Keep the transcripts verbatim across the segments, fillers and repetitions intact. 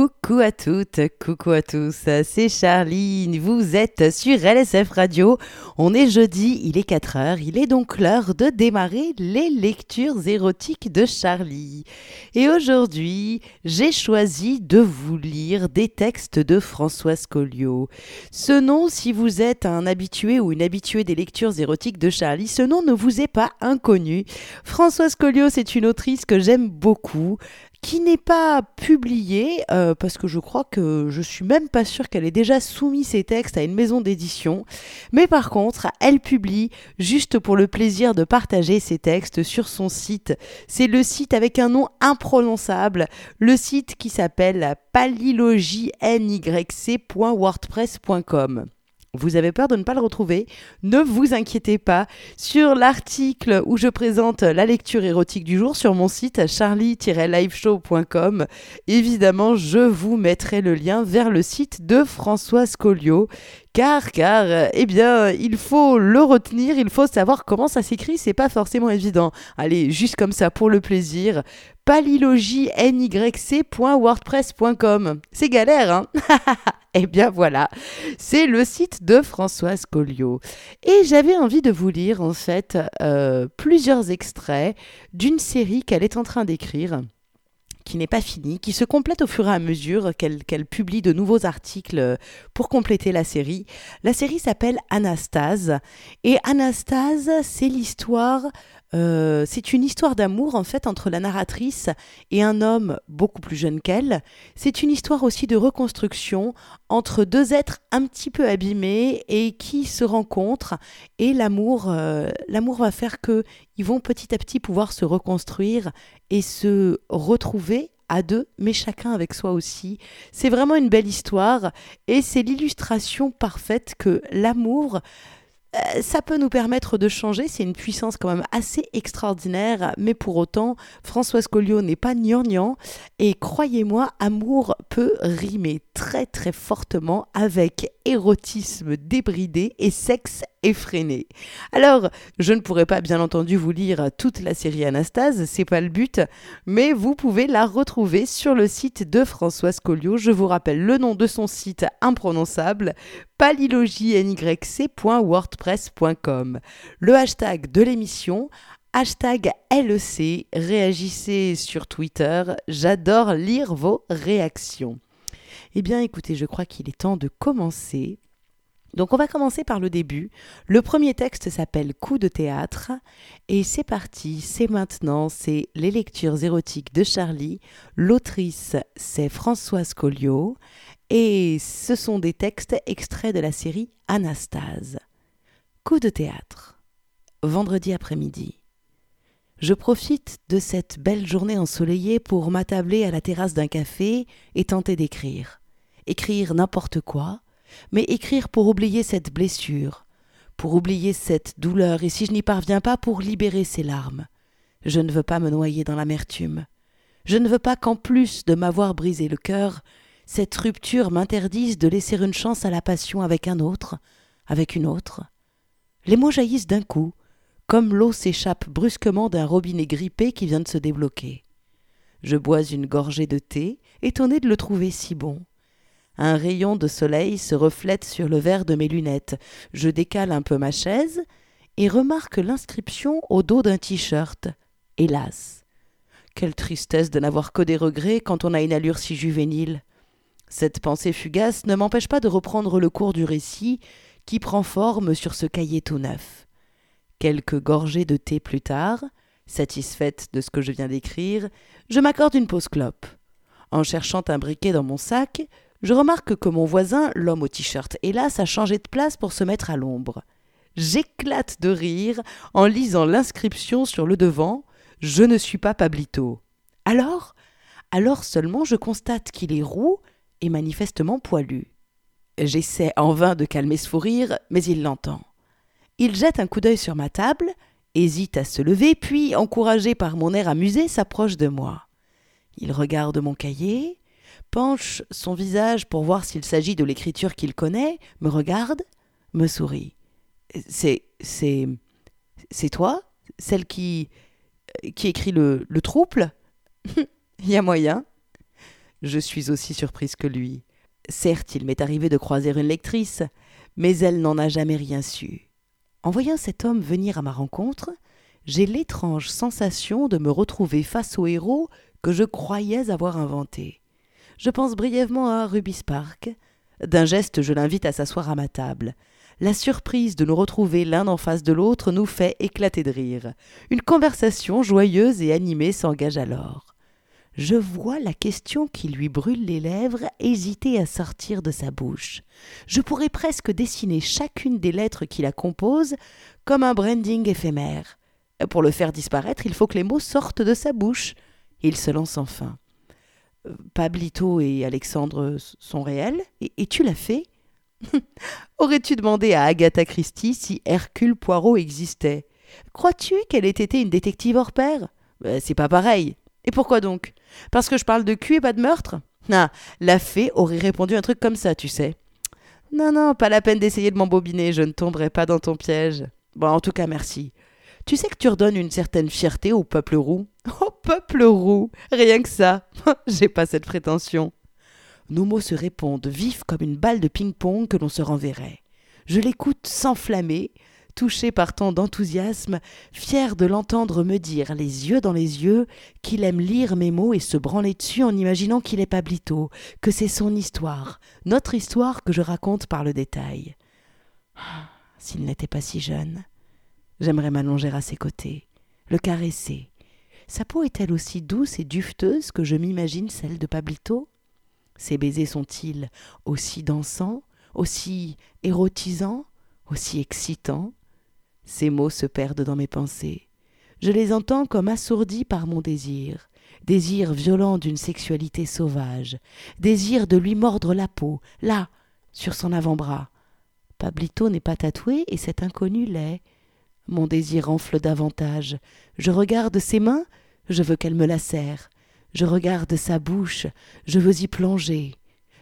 Coucou à toutes, coucou à tous, c'est Charlie, vous êtes sur L S F Radio, on est jeudi, il est quatre heures, il est donc l'heure de démarrer les lectures érotiques de Charlie. Et aujourd'hui, j'ai choisi de vous lire des textes de Françoise Colliot. Ce nom, si vous êtes un habitué ou une habituée des lectures érotiques de Charlie, ce nom ne vous est pas inconnu. Françoise Colliot, c'est une autrice que j'aime beaucoup, qui n'est pas publiée, euh, parce que je crois que je suis même pas sûre qu'elle ait déjà soumis ses textes à une maison d'édition. Mais par contre, elle publie juste pour le plaisir de partager ses textes sur son site. C'est le site avec un nom imprononçable, le site qui s'appelle palilogynyc point wordpress point com. Vous avez peur de ne pas le retrouver? Ne vous inquiétez pas. Sur l'article où je présente la lecture érotique du jour sur mon site charlie tiret liveshow point com, évidemment, je vous mettrai le lien vers le site de Françoise Colliot. Car, car, eh bien, il faut le retenir, il faut savoir comment ça s'écrit, c'est pas forcément évident. Allez, juste comme ça, pour le plaisir, palilogynyc point wordpress point com. C'est galère, hein? Eh bien, voilà, c'est le site de Françoise Colliot. Et j'avais envie de vous lire, en fait, euh, plusieurs extraits d'une série qu'elle est en train d'écrire, qui n'est pas finie, qui se complète au fur et à mesure qu'elle, qu'elle publie de nouveaux articles pour compléter la série. La série s'appelle Anastase. Et Anastase, c'est l'histoire, euh, c'est une histoire d'amour en fait entre la narratrice et un homme beaucoup plus jeune qu'elle. C'est une histoire aussi de reconstruction entre deux êtres un petit peu abîmés et qui se rencontrent. Et l'amour, euh, l'amour va faire que ils vont petit à petit pouvoir se reconstruire et se retrouver à deux, mais chacun avec soi aussi. C'est vraiment une belle histoire et c'est l'illustration parfaite que l'amour, euh, ça peut nous permettre de changer. C'est une puissance quand même assez extraordinaire, mais pour autant, Françoise Colliot n'est pas gnangnan et croyez-moi, amour peut rimer très très fortement avec érotisme débridé et sexe effréné. Alors, je ne pourrai pas bien entendu vous lire toute la série Anastase, c'est pas le but, mais vous pouvez la retrouver sur le site de Françoise Colliot. Je vous rappelle le nom de son site imprononçable, palilogynyc point wordpress point com. Le hashtag de l'émission, hashtag L E C, réagissez sur Twitter, j'adore lire vos réactions. Eh bien, écoutez, je crois qu'il est temps de commencer. Donc, on va commencer par le début. Le premier texte s'appelle « Coup de théâtre » et c'est parti, c'est maintenant, c'est les lectures érotiques de Charlie. L'autrice, c'est Françoise Colliot et ce sont des textes extraits de la série « Anastase ». « Coup de théâtre », vendredi après-midi. Je profite de cette belle journée ensoleillée pour m'attabler à la terrasse d'un café et tenter d'écrire. Écrire n'importe quoi, mais écrire pour oublier cette blessure, pour oublier cette douleur et si je n'y parviens pas, pour libérer ces larmes. Je ne veux pas me noyer dans l'amertume. Je ne veux pas qu'en plus de m'avoir brisé le cœur, cette rupture m'interdise de laisser une chance à la passion avec un autre, avec une autre. Les mots jaillissent d'un coup, comme l'eau s'échappe brusquement d'un robinet grippé qui vient de se débloquer. Je bois une gorgée de thé, étonnée de le trouver si bon. Un rayon de soleil se reflète sur le verre de mes lunettes. Je décale un peu ma chaise et remarque l'inscription au dos d'un t-shirt. Hélas! Quelle tristesse de n'avoir que des regrets quand on a une allure si juvénile. Cette pensée fugace ne m'empêche pas de reprendre le cours du récit qui prend forme sur ce cahier tout neuf. Quelques gorgées de thé plus tard, satisfaite de ce que je viens d'écrire, je m'accorde une pause clope. En cherchant un briquet dans mon sac, je remarque que mon voisin, l'homme au t-shirt hélas, a changé de place pour se mettre à l'ombre. J'éclate de rire en lisant l'inscription sur le devant « Je ne suis pas Pablito ». Alors, alors seulement je constate qu'il est roux et manifestement poilu. J'essaie en vain de calmer ce fou rire, mais il l'entend. Il jette un coup d'œil sur ma table, hésite à se lever, puis, encouragé par mon air amusé, s'approche de moi. Il regarde mon cahier, penche son visage pour voir s'il s'agit de l'écriture qu'il connaît, me regarde, me sourit. « C'est... c'est... c'est toi? Celle qui... qui écrit le, le trouble ?»« Il y a moyen. » Je suis aussi surprise que lui. Certes, il m'est arrivé de croiser une lectrice, mais elle n'en a jamais rien su. En voyant cet homme venir à ma rencontre, j'ai l'étrange sensation de me retrouver face au héros que je croyais avoir inventé. Je pense brièvement à Ruby Spark. D'un geste, je l'invite à s'asseoir à ma table. La surprise de nous retrouver l'un en face de l'autre nous fait éclater de rire. Une conversation joyeuse et animée s'engage alors. Je vois la question qui lui brûle les lèvres hésiter à sortir de sa bouche. Je pourrais presque dessiner chacune des lettres qui la composent comme un branding éphémère. Pour le faire disparaître, il faut que les mots sortent de sa bouche. Il se lance enfin. « Pablito et Alexandre sont réels et, et tu l'as fait ?» Aurais-tu demandé à Agatha Christie si Hercule Poirot existait ? Crois-tu qu'elle ait été une détective hors pair ? Ben, c'est pas pareil. Et pourquoi donc ? Parce que je parle de cul et pas de meurtre ? Ah, la fée aurait répondu un truc comme ça, tu sais. Non, non, pas la peine d'essayer de m'embobiner, je ne tomberai pas dans ton piège. Bon, en tout cas, merci. Tu sais que tu redonnes une certaine fierté au peuple roux ? Au peuple roux, rien que ça. J'ai pas cette prétention. Nos mots se répondent, vifs comme une balle de ping-pong que l'on se renverrait. Je l'écoute s'enflammer, touché par tant d'enthousiasme, fier de l'entendre me dire, les yeux dans les yeux, qu'il aime lire mes mots et se branler dessus en imaginant qu'il est Pablito, que c'est son histoire, notre histoire que je raconte par le détail. Ah, s'il n'était pas si jeune, j'aimerais m'allonger à ses côtés, le caresser. Sa peau est-elle aussi douce et duveteuse que je m'imagine celle de Pablito ? Ces baisers sont-ils aussi dansants, aussi érotisants, aussi excitants ? Ces mots se perdent dans mes pensées. Je les entends comme assourdis par mon désir, désir violent d'une sexualité sauvage, désir de lui mordre la peau, là, sur son avant-bras. Pablito n'est pas tatoué et cet inconnu l'est. Mon désir enfle davantage. Je regarde ses mains, je veux qu'elles me la serrent. Je regarde sa bouche, je veux y plonger.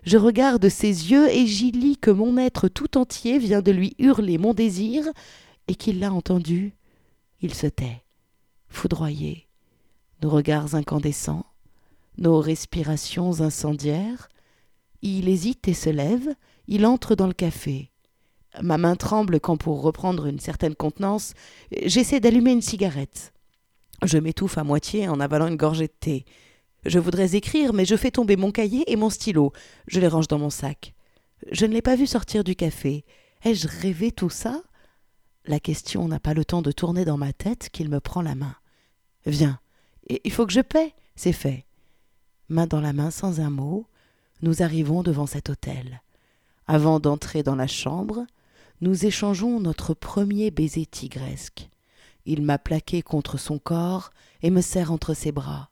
Je regarde ses yeux et j'y lis que mon être tout entier vient de lui hurler mon désir et qu'il l'a entendu. Il se tait, foudroyé. Nos regards incandescents, nos respirations incendiaires. Il hésite et se lève, il entre dans le café. Ma main tremble quand, pour reprendre une certaine contenance, j'essaie d'allumer une cigarette. Je m'étouffe à moitié en avalant une gorgée de thé. Je voudrais écrire, mais je fais tomber mon cahier et mon stylo. Je les range dans mon sac. Je ne l'ai pas vu sortir du café. Ai-je rêvé tout ça ? La question n'a pas le temps de tourner dans ma tête qu'il me prend la main. Viens, il faut que je paie, c'est fait. Main dans la main, sans un mot, nous arrivons devant cet hôtel. Avant d'entrer dans la chambre, nous échangeons notre premier baiser tigresque. Il m'a plaqué contre son corps et me serre entre ses bras.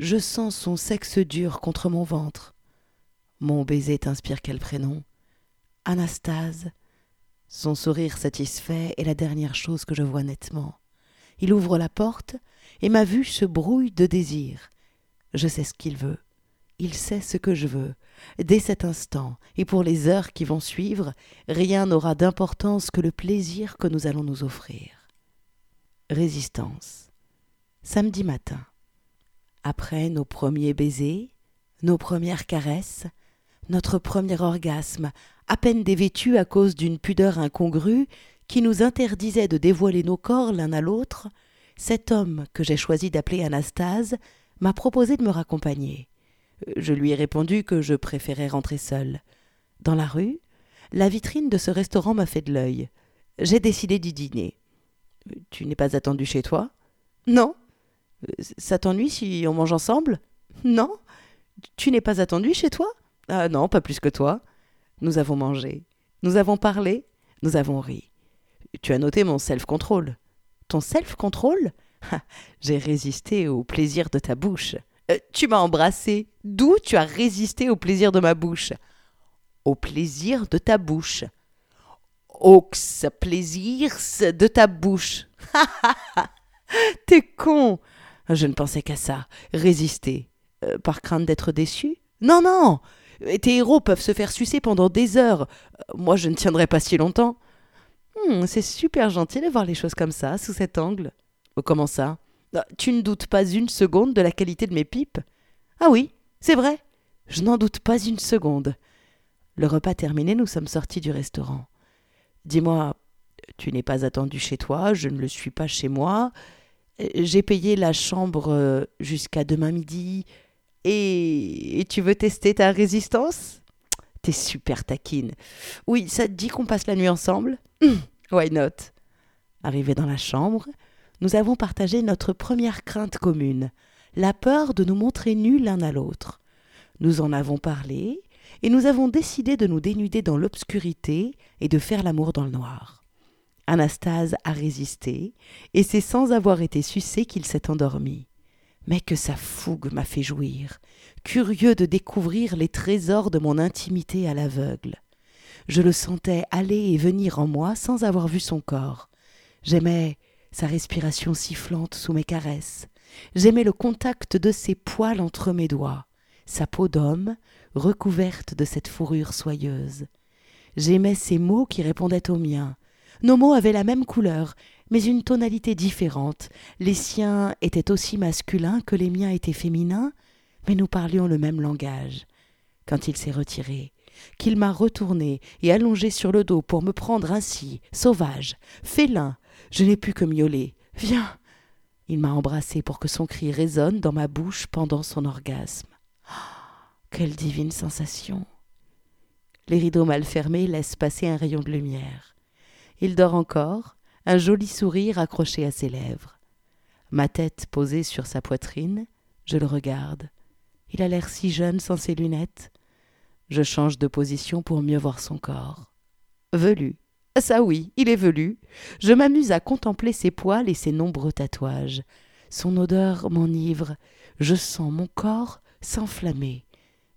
Je sens son sexe dur contre mon ventre. Mon baiser t'inspire quel prénom ? Anastase. Son sourire satisfait est la dernière chose que je vois nettement. Il ouvre la porte et ma vue se brouille de désir. Je sais ce qu'il veut. Il sait ce que je veux. Dès cet instant, et pour les heures qui vont suivre, rien n'aura d'importance que le plaisir que nous allons nous offrir. Résistance. Samedi matin. Après nos premiers baisers, nos premières caresses, notre premier orgasme, à peine dévêtu à cause d'une pudeur incongrue qui nous interdisait de dévoiler nos corps l'un à l'autre, cet homme que j'ai choisi d'appeler Anastase m'a proposé de me raccompagner. Je lui ai répondu que je préférais rentrer seule. Dans la rue, la vitrine de ce restaurant m'a fait de l'œil. J'ai décidé d'y dîner. « Tu n'es pas attendu chez toi ?»« Non. »« Ça t'ennuie si on mange ensemble ?»« Non. »« Tu n'es pas attendu chez toi ?»« Ah non, pas plus que toi. » Nous avons mangé, nous avons parlé, nous avons ri. Tu as noté mon self-control. Ton self-control ? J'ai résisté au plaisir de ta bouche. Euh, tu m'as embrassé. D'où tu as résisté au plaisir de ma bouche ? Au plaisir de ta bouche. Ox, plaisirs de ta bouche. T'es con. Je ne pensais qu'à ça. Résister. Euh, par crainte d'être déçu ? Non, non. Tes héros peuvent se faire sucer pendant des heures. Moi, je ne tiendrai pas si longtemps. Hmm, c'est super gentil de voir les choses comme ça, sous cet angle. Oh, comment ça ? Tu ne doutes pas une seconde de la qualité de mes pipes ? Ah oui, c'est vrai. Je n'en doute pas une seconde. Le repas terminé, nous sommes sortis du restaurant. Dis-moi, tu n'es pas attendu chez toi, je ne le suis pas chez moi. J'ai payé la chambre jusqu'à demain midi. Et, et tu veux tester ta résistance ? T'es super taquine. Oui, ça te dit qu'on passe la nuit ensemble ? Why not ? Arrivés dans la chambre, nous avons partagé notre première crainte commune, la peur de nous montrer nus l'un à l'autre. Nous en avons parlé et nous avons décidé de nous dénuder dans l'obscurité et de faire l'amour dans le noir. Anastase a résisté et c'est sans avoir été sucé qu'il s'est endormi. Mais que sa fougue m'a fait jouir, curieux de découvrir les trésors de mon intimité à l'aveugle. Je le sentais aller et venir en moi sans avoir vu son corps. J'aimais sa respiration sifflante sous mes caresses. J'aimais le contact de ses poils entre mes doigts, sa peau d'homme recouverte de cette fourrure soyeuse. J'aimais ses mots qui répondaient aux miens. Nos mots avaient la même couleur, mais une tonalité différente. Les siens étaient aussi masculins que les miens étaient féminins, mais nous parlions le même langage. Quand il s'est retiré, qu'il m'a retourné et allongé sur le dos pour me prendre ainsi, sauvage, félin, je n'ai pu que miauler. « Viens !» Il m'a embrassé pour que son cri résonne dans ma bouche pendant son orgasme. Oh, quelle divine sensation ! Les rideaux mal fermés laissent passer un rayon de lumière. Il dort encore, un joli sourire accroché à ses lèvres. Ma tête posée sur sa poitrine, je le regarde. Il a l'air si jeune sans ses lunettes. Je change de position pour mieux voir son corps. Velu. Ça oui, il est velu. Je m'amuse à contempler ses poils et ses nombreux tatouages. Son odeur m'enivre. Je sens mon corps s'enflammer.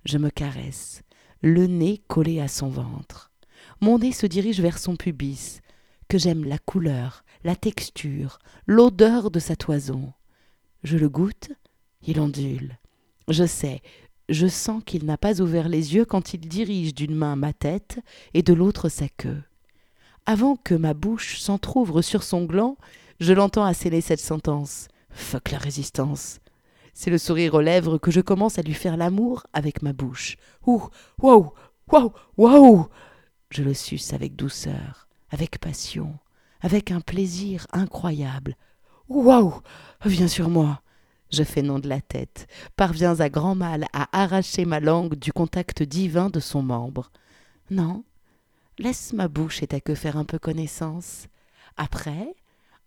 Je me caresse, le nez collé à son ventre. Mon nez se dirige vers son pubis, que j'aime la couleur, la texture, l'odeur de sa toison. Je le goûte, il ondule. Je sais, je sens qu'il n'a pas ouvert les yeux quand il dirige d'une main ma tête et de l'autre sa queue. Avant que ma bouche s'entr'ouvre sur son gland, je l'entends asséner cette sentence. « Fuck la résistance !» C'est le sourire aux lèvres que je commence à lui faire l'amour avec ma bouche. « Ouh, wow, wow, wow !» Je le suce avec douceur, avec passion, avec un plaisir incroyable. « Waouh ! Viens sur moi !» Je fais non de la tête, parviens à grand mal à arracher ma langue du contact divin de son membre. « Non, laisse ma bouche et ta queue faire un peu connaissance. Après,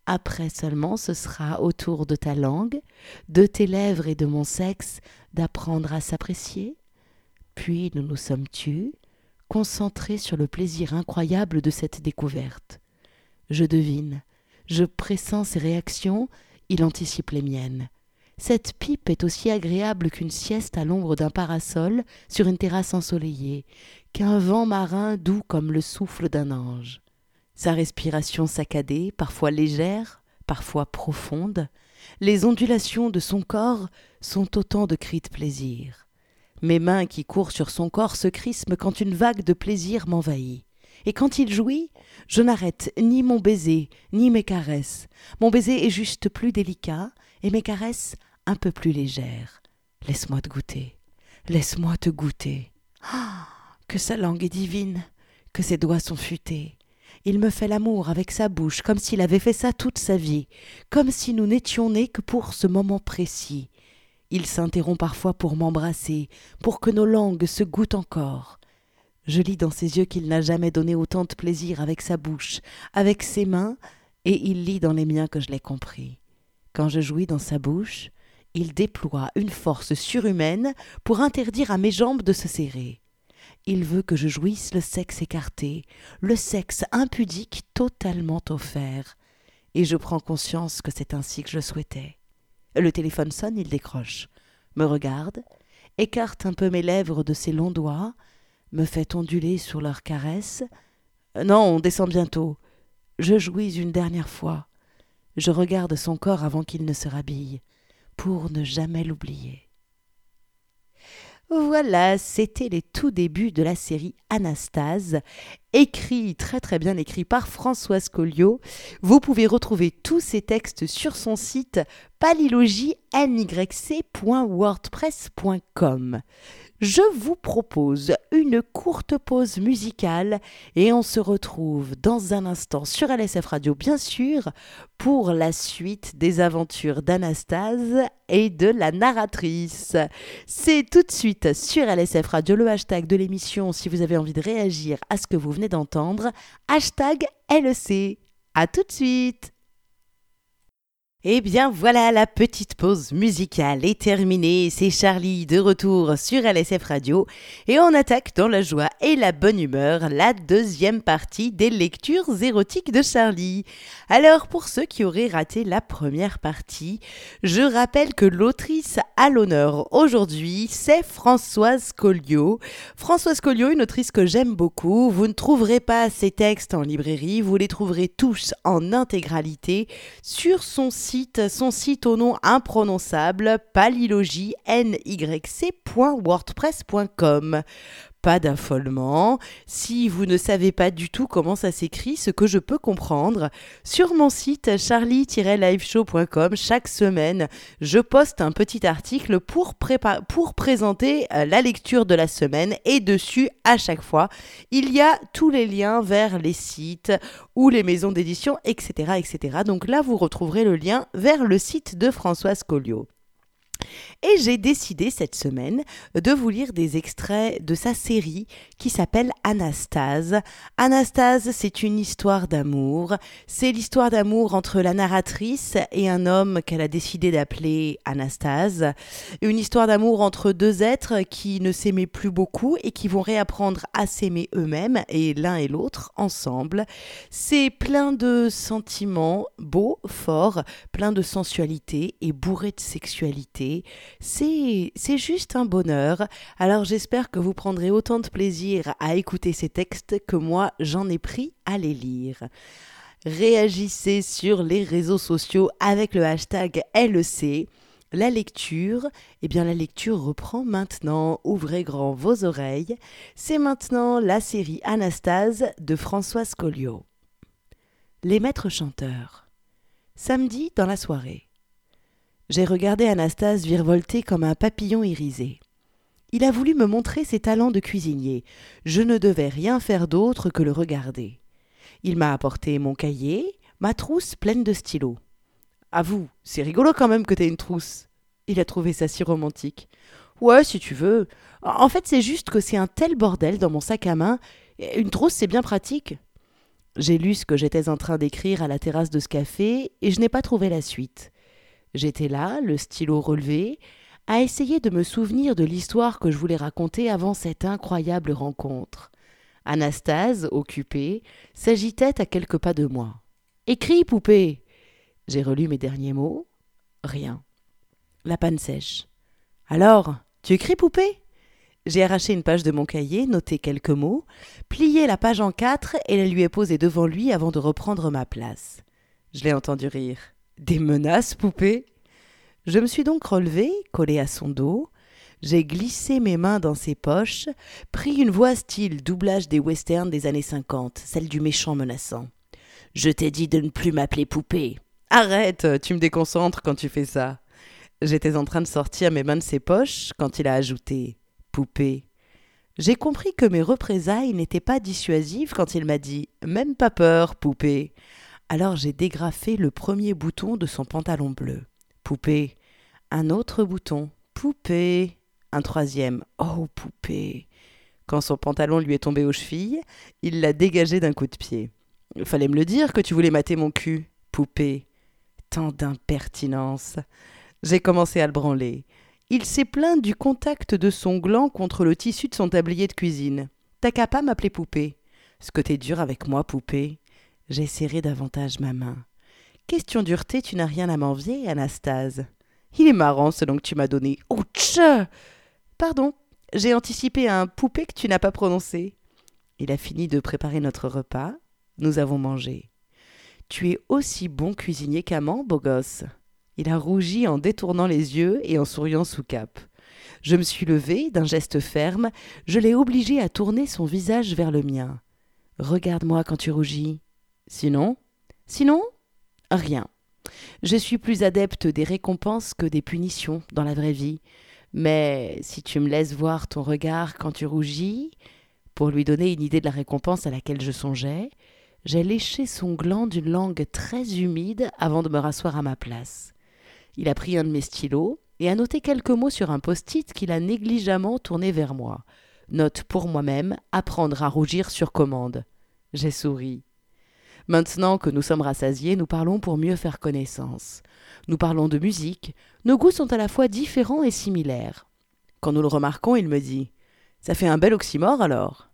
après seulement, ce sera autour de ta langue, de tes lèvres et de mon sexe d'apprendre à s'apprécier. Puis nous nous sommes tus, concentré sur le plaisir incroyable de cette découverte. Je devine, je pressens ses réactions, il anticipe les miennes. Cette pipe est aussi agréable qu'une sieste à l'ombre d'un parasol sur une terrasse ensoleillée, qu'un vent marin doux comme le souffle d'un ange. Sa respiration saccadée, parfois légère, parfois profonde, les ondulations de son corps sont autant de cris de plaisir. Mes mains qui courent sur son corps se crispent quand une vague de plaisir m'envahit. Et quand il jouit, je n'arrête ni mon baiser, ni mes caresses. Mon baiser est juste plus délicat et mes caresses un peu plus légères. Laisse-moi te goûter. Laisse-moi te goûter. Ah, que sa langue est divine, que ses doigts sont futés. Il me fait l'amour avec sa bouche comme s'il avait fait ça toute sa vie, comme si nous n'étions nés que pour ce moment précis. Il s'interrompt parfois pour m'embrasser, pour que nos langues se goûtent encore. Je lis dans ses yeux qu'il n'a jamais donné autant de plaisir avec sa bouche, avec ses mains, et il lit dans les miens que je l'ai compris. Quand je jouis dans sa bouche, il déploie une force surhumaine pour interdire à mes jambes de se serrer. Il veut que je jouisse le sexe écarté, le sexe impudique totalement offert, et je prends conscience que c'est ainsi que je le souhaitais. Le téléphone sonne, il décroche, me regarde, écarte un peu mes lèvres de ses longs doigts, me fait onduler sur leurs caresses. Non, on descend bientôt. Je jouis une dernière fois. Je regarde son corps avant qu'il ne se rhabille, pour ne jamais l'oublier. Voilà, c'était les tout débuts de la série Anastase écrit, très très bien écrit par Françoise Colliot. Vous pouvez retrouver tous ces textes sur son site palilogynyc point wordpress point com. Je vous propose une courte pause musicale et on se retrouve dans un instant sur L S F Radio, bien sûr, pour la suite des aventures d'Anastase et de la narratrice. C'est tout de suite sur L S F Radio, le hashtag de l'émission, si vous avez envie de réagir à ce que vous venez d'entendre, hashtag L E C. À tout de suite! Eh bien voilà, la petite pause musicale est terminée, c'est Charlie de retour sur L S F Radio et on attaque dans la joie et la bonne humeur la deuxième partie des lectures érotiques de Charlie. Alors pour ceux qui auraient raté la première partie, je rappelle que l'autrice à l'honneur aujourd'hui c'est Françoise Colliot. Françoise Colliot, une autrice que j'aime beaucoup, vous ne trouverez pas ses textes en librairie, vous les trouverez tous en intégralité sur son site. Son site au nom imprononçable, palilogynyc point wordpress point com. Pas d'affolement, si vous ne savez pas du tout comment ça s'écrit, ce que je peux comprendre, sur mon site charlie tiret liveshow point com, chaque semaine, je poste un petit article pour, prépa- pour présenter la lecture de la semaine et dessus, à chaque fois, il y a tous les liens vers les sites ou les maisons d'édition, et cetera, et cetera. Donc là, vous retrouverez le lien vers le site de Françoise Colliot. Et j'ai décidé cette semaine de vous lire des extraits de sa série qui s'appelle Anastase. Anastase, c'est une histoire d'amour. C'est l'histoire d'amour entre la narratrice et un homme qu'elle a décidé d'appeler Anastase. Une histoire d'amour entre deux êtres qui ne s'aimaient plus beaucoup et qui vont réapprendre à s'aimer eux-mêmes et l'un et l'autre ensemble. C'est plein de sentiments beaux, forts, plein de sensualité et bourré de sexualité. C'est, c'est juste un bonheur. Alors j'espère que vous prendrez autant de plaisir à écouter ces textes que moi j'en ai pris à les lire. Réagissez sur les réseaux sociaux avec le hashtag L E C. La lecture, eh bien la lecture reprend maintenant. Ouvrez grand vos oreilles. C'est maintenant la série Anastase de Françoise Colliot. Les maîtres chanteurs. Samedi dans la soirée. J'ai regardé Anastase virevolter comme un papillon irisé. Il a voulu me montrer ses talents de cuisinier. Je ne devais rien faire d'autre que le regarder. Il m'a apporté mon cahier, ma trousse pleine de stylos. « À vous, c'est rigolo quand même que t'aies une trousse !» Il a trouvé ça si romantique. « Ouais, si tu veux. En fait, c'est juste que c'est un tel bordel dans mon sac à main. Une trousse, c'est bien pratique. » J'ai lu ce que j'étais en train d'écrire à la terrasse de ce café et je n'ai pas trouvé la suite. J'étais là, le stylo relevé, à essayer de me souvenir de l'histoire que je voulais raconter avant cette incroyable rencontre. Anastase, occupée, s'agitait à quelques pas de moi. « Écris, poupée !» J'ai relu mes derniers mots. Rien. La panne sèche. « Alors, tu écris, poupée ?» J'ai arraché une page de mon cahier, noté quelques mots, plié la page en quatre et la lui ai posée devant lui avant de reprendre ma place. Je l'ai entendu rire. « Des menaces, poupée ?» Je me suis donc relevée, collée à son dos. J'ai glissé mes mains dans ses poches, pris une voix style doublage des westerns des années cinquante, celle du méchant menaçant. « Je t'ai dit de ne plus m'appeler poupée. »« Arrête, tu me déconcentres quand tu fais ça. » J'étais en train de sortir mes mains de ses poches quand il a ajouté « poupée ». J'ai compris que mes représailles n'étaient pas dissuasives quand il m'a dit « même pas peur, poupée ». Alors j'ai dégrafé le premier bouton de son pantalon bleu. Poupée. Un autre bouton. Poupée. Un troisième. Oh, poupée. Quand son pantalon lui est tombé aux chevilles, il l'a dégagé d'un coup de pied. Fallait me le dire que tu voulais mater mon cul. Poupée. Tant d'impertinence. J'ai commencé à le branler. Il s'est plaint du contact de son gland contre le tissu de son tablier de cuisine. T'as qu'à pas m'appeler poupée. Ce que t'es dur avec moi, poupée. J'ai serré davantage ma main. « Question dureté, tu n'as rien à m'envier, Anastase. »« Il est marrant, ce nom que tu m'as donné. »« Oh, tchè !»« Pardon, j'ai anticipé un poupée que tu n'as pas prononcé. » Il a fini de préparer notre repas. Nous avons mangé. « Tu es aussi bon cuisinier qu'amant, beau gosse. » Il a rougi en détournant les yeux et en souriant sous cape. Je me suis levée, d'un geste ferme. Je l'ai obligé à tourner son visage vers le mien. Regarde-moi quand tu rougis. Sinon, sinon, rien. Je suis plus adepte des récompenses que des punitions dans la vraie vie. Mais si tu me laisses voir ton regard quand tu rougis, pour lui donner une idée de la récompense à laquelle je songeais, j'ai léché son gland d'une langue très humide avant de me rasseoir à ma place. Il a pris un de mes stylos et a noté quelques mots sur un post-it qu'il a négligemment tourné vers moi. Note pour moi-même, apprendre à rougir sur commande. J'ai souri. Maintenant que nous sommes rassasiés, nous parlons pour mieux faire connaissance. Nous parlons de musique. Nos goûts sont à la fois différents et similaires. Quand nous le remarquons, il me dit « Ça fait un bel oxymore alors ?»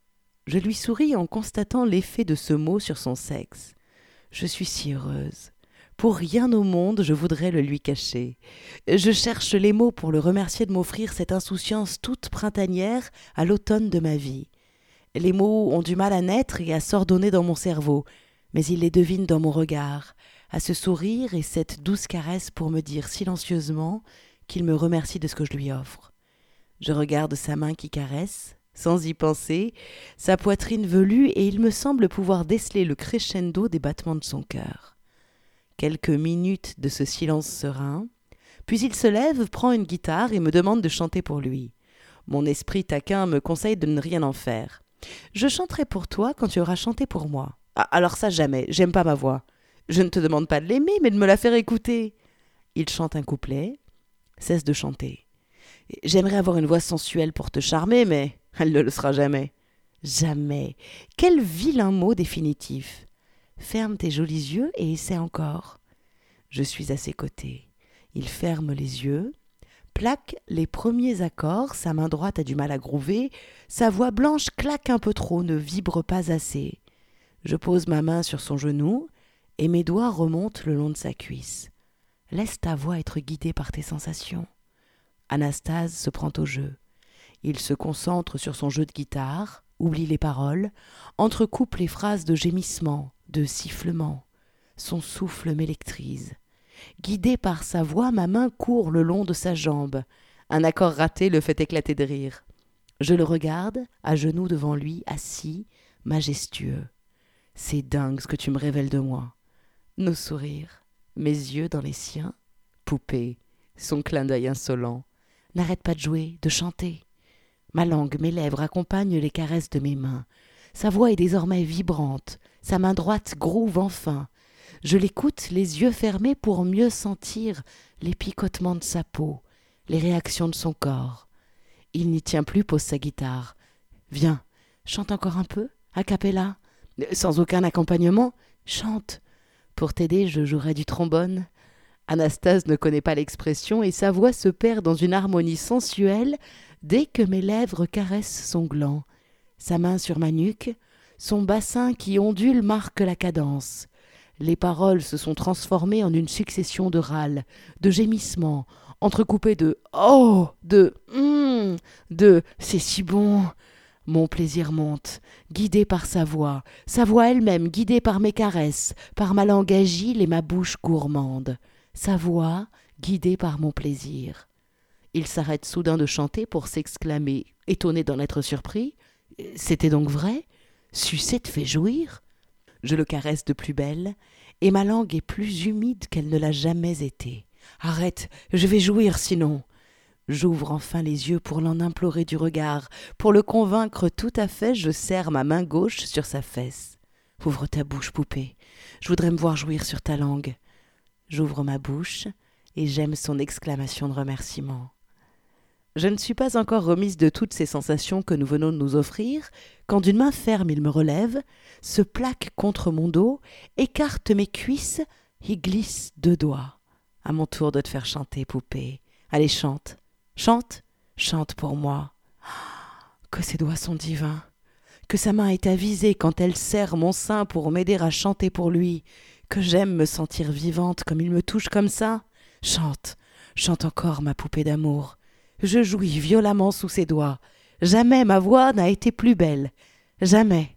Je lui souris en constatant l'effet de ce mot sur son sexe. Je suis si heureuse. Pour rien au monde, je voudrais le lui cacher. Je cherche les mots pour le remercier de m'offrir cette insouciance toute printanière à l'automne de ma vie. Les mots ont du mal à naître et à s'ordonner dans mon cerveau. Mais il les devine dans mon regard, à ce sourire et cette douce caresse pour me dire silencieusement qu'il me remercie de ce que je lui offre. Je regarde sa main qui caresse, sans y penser, sa poitrine velue et il me semble pouvoir déceler le crescendo des battements de son cœur. Quelques minutes de ce silence serein, puis il se lève, prend une guitare et me demande de chanter pour lui. Mon esprit taquin me conseille de ne rien en faire. « Je chanterai pour toi quand tu auras chanté pour moi. » Ah, alors ça jamais, j'aime pas ma voix. Je ne te demande pas de l'aimer, mais de me la faire écouter. Il chante un couplet, cesse de chanter. J'aimerais avoir une voix sensuelle pour te charmer, mais elle ne le sera jamais. Jamais. Quel vilain mot définitif. Ferme tes jolis yeux et essaie encore. Je suis à ses côtés. Il ferme les yeux, plaque les premiers accords, sa main droite a du mal à groover, sa voix blanche claque un peu trop, ne vibre pas assez. Je pose ma main sur son genou et mes doigts remontent le long de sa cuisse. Laisse ta voix être guidée par tes sensations. Anastase se prend au jeu. Il se concentre sur son jeu de guitare, oublie les paroles, entrecoupe les phrases de gémissements, de sifflements. Son souffle m'électrise. Guidée par sa voix, ma main court le long de sa jambe. Un accord raté le fait éclater de rire. Je le regarde, à genoux devant lui, assis, majestueux. C'est dingue ce que tu me révèles de moi. Nos sourires, mes yeux dans les siens, poupée, son clin d'œil insolent. N'arrête pas de jouer, de chanter. Ma langue, mes lèvres accompagnent les caresses de mes mains. Sa voix est désormais vibrante, sa main droite groove enfin. Je l'écoute, les yeux fermés pour mieux sentir les picotements de sa peau, les réactions de son corps. Il n'y tient plus, pose sa guitare. Viens, chante encore un peu, a cappella. Sans aucun accompagnement, chante. Pour t'aider, je jouerai du trombone. Anastase ne connaît pas l'expression et sa voix se perd dans une harmonie sensuelle dès que mes lèvres caressent son gland. Sa main sur ma nuque, son bassin qui ondule marque la cadence. Les paroles se sont transformées en une succession de râles, de gémissements, entrecoupés de « oh », de « hum », de « c'est si bon ». Mon plaisir monte, guidé par sa voix, sa voix elle-même guidée par mes caresses, par ma langue agile et ma bouche gourmande, sa voix guidée par mon plaisir. Il s'arrête soudain de chanter pour s'exclamer, étonné d'en être surpris. C'était donc vrai? Sucer te fait jouir? Je le caresse de plus belle, et ma langue est plus humide qu'elle ne l'a jamais été. Arrête, je vais jouir sinon. J'ouvre enfin les yeux pour l'en implorer du regard. Pour le convaincre tout à fait, je serre ma main gauche sur sa fesse. « Ouvre ta bouche, poupée. Je voudrais me voir jouir sur ta langue. » J'ouvre ma bouche et j'aime son exclamation de remerciement. Je ne suis pas encore remise de toutes ces sensations que nous venons de nous offrir, quand d'une main ferme il me relève, se plaque contre mon dos, écarte mes cuisses et glisse deux doigts. « À mon tour de te faire chanter, poupée. Allez, chante. » Chante, chante pour moi. Que ses doigts sont divins, que sa main est avisée quand elle serre mon sein pour m'aider à chanter pour lui, que j'aime me sentir vivante comme il me touche comme ça. Chante, chante encore ma poupée d'amour. Je jouis violemment sous ses doigts. Jamais ma voix n'a été plus belle. Jamais.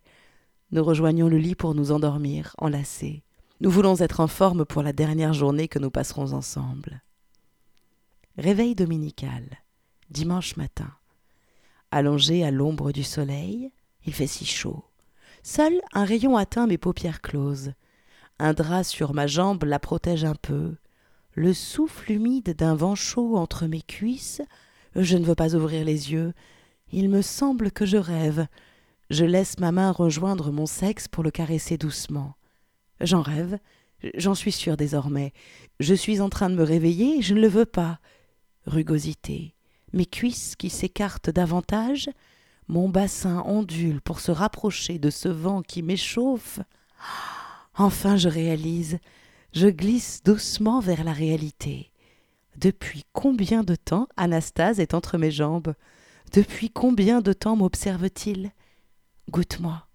Nous rejoignons le lit pour nous endormir, enlacés. Nous voulons être en forme pour la dernière journée que nous passerons ensemble. Réveil dominical, dimanche matin. Allongé à l'ombre du soleil, il fait si chaud. Seul un rayon atteint mes paupières closes. Un drap sur ma jambe la protège un peu. Le souffle humide d'un vent chaud entre mes cuisses. Je ne veux pas ouvrir les yeux. Il me semble que je rêve. Je laisse ma main rejoindre mon sexe pour le caresser doucement. J'en rêve. J'en suis sûre désormais. Je suis en train de me réveiller et je ne le veux pas. Rugosité. Mes cuisses qui s'écartent davantage. Mon bassin ondule pour se rapprocher de ce vent qui m'échauffe. Enfin, je réalise. Je glisse doucement vers la réalité. Depuis combien de temps Anastase est entre mes jambes? Depuis combien de temps m'observe-t-il? Goûte-moi.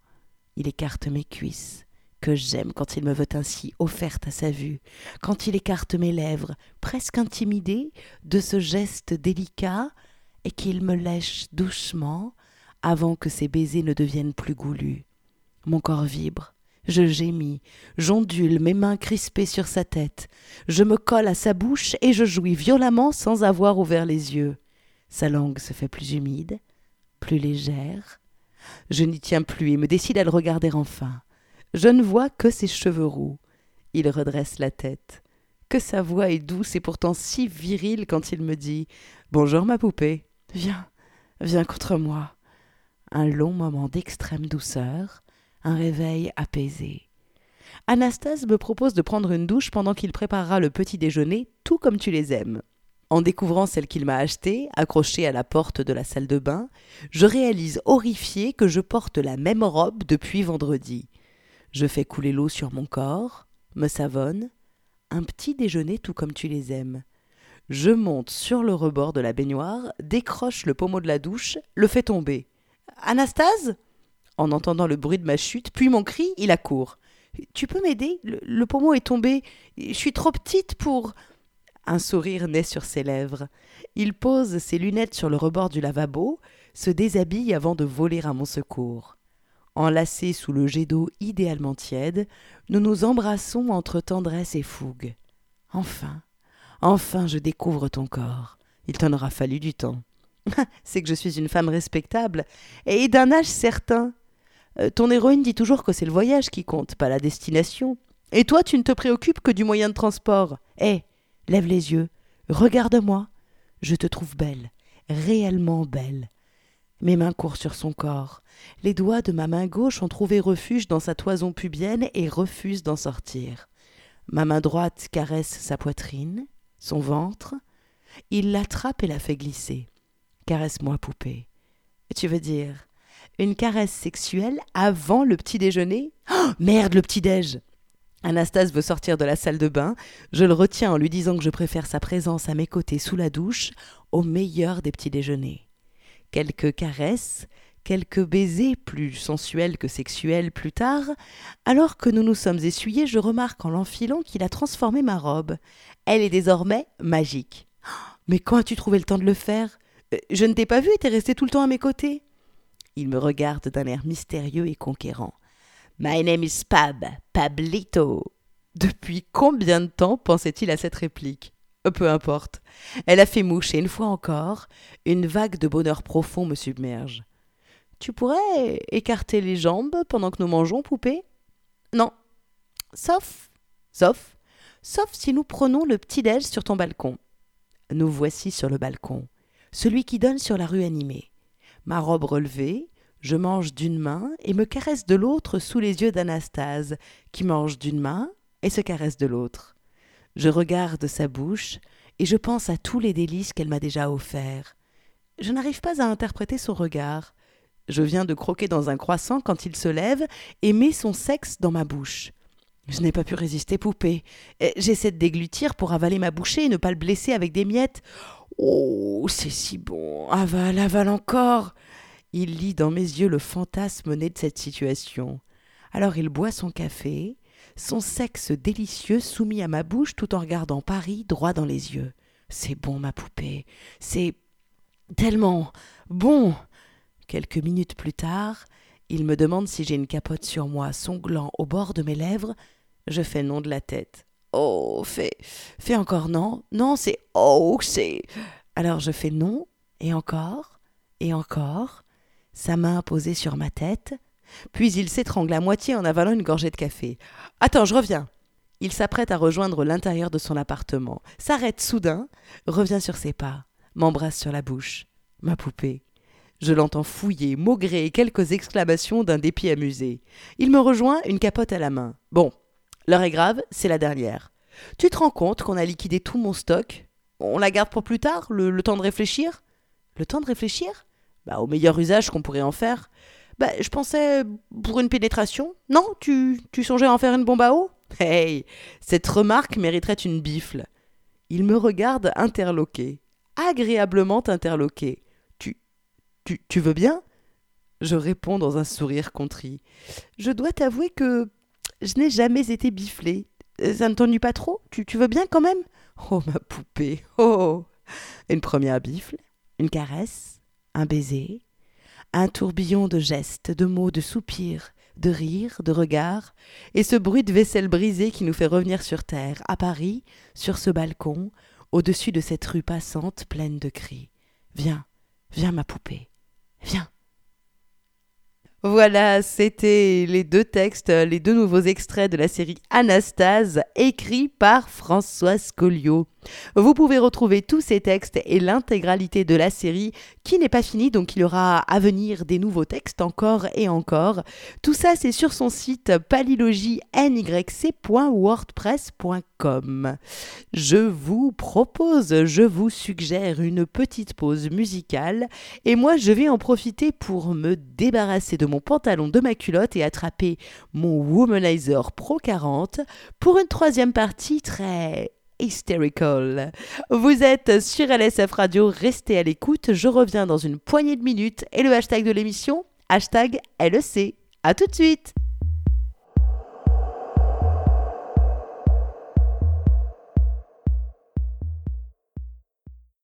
Il écarte mes cuisses, que j'aime quand il me veut ainsi offerte à sa vue, quand il écarte mes lèvres, presque intimidées de ce geste délicat, et qu'il me lèche doucement avant que ses baisers ne deviennent plus goulus. Mon corps vibre. Je gémis, j'ondule, mes mains crispées sur sa tête. Je me colle à sa bouche et je jouis violemment sans avoir ouvert les yeux. Sa langue se fait plus humide, plus légère. Je n'y tiens plus et me décide à le regarder enfin. Je ne vois que ses cheveux roux. Il redresse la tête. Que sa voix est douce et pourtant si virile quand il me dit « Bonjour ma poupée, viens, viens contre moi. » Un long moment d'extrême douceur. Un réveil apaisé. Anastase me propose de prendre une douche pendant qu'il préparera le petit déjeuner, tout comme tu les aimes. En découvrant celle qu'il m'a achetée, accrochée à la porte de la salle de bain, je réalise horrifiée que je porte la même robe depuis vendredi. Je fais couler l'eau sur mon corps, me savonne, un petit déjeuner tout comme tu les aimes. Je monte sur le rebord de la baignoire, décroche le pommeau de la douche, le fais tomber. « Anastase ?» En entendant le bruit de ma chute, puis mon cri, il accourt. « Tu peux m'aider ? le, le pommeau est tombé. Je suis trop petite pour... » Un sourire naît sur ses lèvres. Il pose ses lunettes sur le rebord du lavabo, se déshabille avant de voler à mon secours. Enlacés sous le jet d'eau idéalement tiède, nous nous embrassons entre tendresse et fougue. « Enfin, enfin je découvre ton corps. Il t'en aura fallu du temps. « C'est que je suis une femme respectable et d'un âge certain. » Ton héroïne dit toujours que c'est le voyage qui compte, pas la destination. Et toi, tu ne te préoccupes que du moyen de transport. Hé, hey, lève les yeux, regarde-moi. Je te trouve belle, réellement belle. Mes mains courent sur son corps. Les doigts de ma main gauche ont trouvé refuge dans sa toison pubienne et refusent d'en sortir. Ma main droite caresse sa poitrine, son ventre. Il l'attrape et la fait glisser. « Caresse-moi, poupée. » Tu veux dire une caresse sexuelle avant le petit-déjeuner ? Oh, merde, le petit-déj ! Anastase veut sortir de la salle de bain. Je le retiens en lui disant que je préfère sa présence à mes côtés sous la douche au meilleur des petits-déjeuners. Quelques caresses, quelques baisers plus sensuels que sexuels plus tard. Alors que nous nous sommes essuyés, je remarque en l'enfilant qu'il a transformé ma robe. Elle est désormais magique. Oh, mais quand as-tu trouvé le temps de le faire ? « Je ne t'ai pas vu et t'es resté tout le temps à mes côtés. » Il me regarde d'un air mystérieux et conquérant. « My name is Pab, Pablito. » Depuis combien de temps pensait-il à cette réplique ? Peu importe. Elle a fait mouche et une fois encore, une vague de bonheur profond me submerge. « Tu pourrais écarter les jambes pendant que nous mangeons, poupée ? » ?»« Non. Sauf, sauf, sauf si nous prenons le petit-déj sur ton balcon. » Nous voici sur le balcon. Celui qui donne sur la rue animée. Ma robe relevée, je mange d'une main et me caresse de l'autre sous les yeux d'Anastase, qui mange d'une main et se caresse de l'autre. Je regarde sa bouche et je pense à tous les délices qu'elle m'a déjà offerts. Je n'arrive pas à interpréter son regard. Je viens de croquer dans un croissant quand il se lève et met son sexe dans ma bouche. Je n'ai pas pu résister, poupée. J'essaie de déglutir pour avaler ma bouchée et ne pas le blesser avec des miettes. Oh, c'est si bon. Avale, avale encore. Il lit dans mes yeux le fantasme né de cette situation. Alors il boit son café, son sexe délicieux soumis à ma bouche tout en regardant Paris droit dans les yeux. C'est bon, ma poupée. C'est tellement bon. Quelques minutes plus tard, il me demande si j'ai une capote sur moi, songlant au bord de mes lèvres. Je fais non de la tête. Oh, fais, fais encore non, non, c'est, oh, c'est... Alors je fais non, et encore, et encore, sa main posée sur ma tête, Puis il s'étrangle à moitié en avalant une gorgée de café. « Attends, je reviens !» Il s'apprête à rejoindre l'intérieur de son appartement, s'arrête soudain, revient sur ses pas, m'embrasse sur la bouche. « Ma poupée !» Je l'entends fouiller, maugréer quelques exclamations d'un dépit amusé. Il me rejoint, une capote à la main. « Bon, l'heure est grave, c'est la dernière. Tu te rends compte qu'on a liquidé tout mon stock ? On la garde pour plus tard, le, le temps de réfléchir ?»« Le temps de réfléchir ? Bah, au meilleur usage qu'on pourrait en faire. » Bah, je pensais pour une pénétration. Non, tu, tu songeais à en faire une bombe à eau ? Hey, cette remarque mériterait une bifle. Il me regarde interloqué, agréablement interloqué. Tu, tu, tu veux bien ? Je réponds dans un sourire contrit. Je dois t'avouer que je n'ai jamais été biflée. Ça ne t'ennuie pas trop ? Tu, tu veux bien quand même ? Oh ma poupée, oh ! Une première bifle, une caresse, un baiser. Un tourbillon de gestes, de mots, de soupirs, de rires, de regards, et ce bruit de vaisselle brisée qui nous fait revenir sur terre, à Paris, sur ce balcon, au-dessus de cette rue passante pleine de cris. Viens, viens ma poupée, viens. Voilà, c'était les deux textes, les deux nouveaux extraits de la série Anastase, écrits par Françoise Colliot. Vous pouvez retrouver tous ces textes et l'intégralité de la série qui n'est pas finie, donc il y aura à venir des nouveaux textes encore et encore. Tout ça, c'est sur son site palilogynyc point wordpress point com. Je vous propose, je vous suggère une petite pause musicale et moi, je vais en profiter pour me débarrasser de mon pantalon, de ma culotte et attraper mon Womanizer Pro quarante pour une troisième partie très hysterical. Vous êtes sur L S F Radio, restez à l'écoute, je reviens dans une poignée de minutes et le hashtag de l'émission, hashtag L E C. À tout de suite.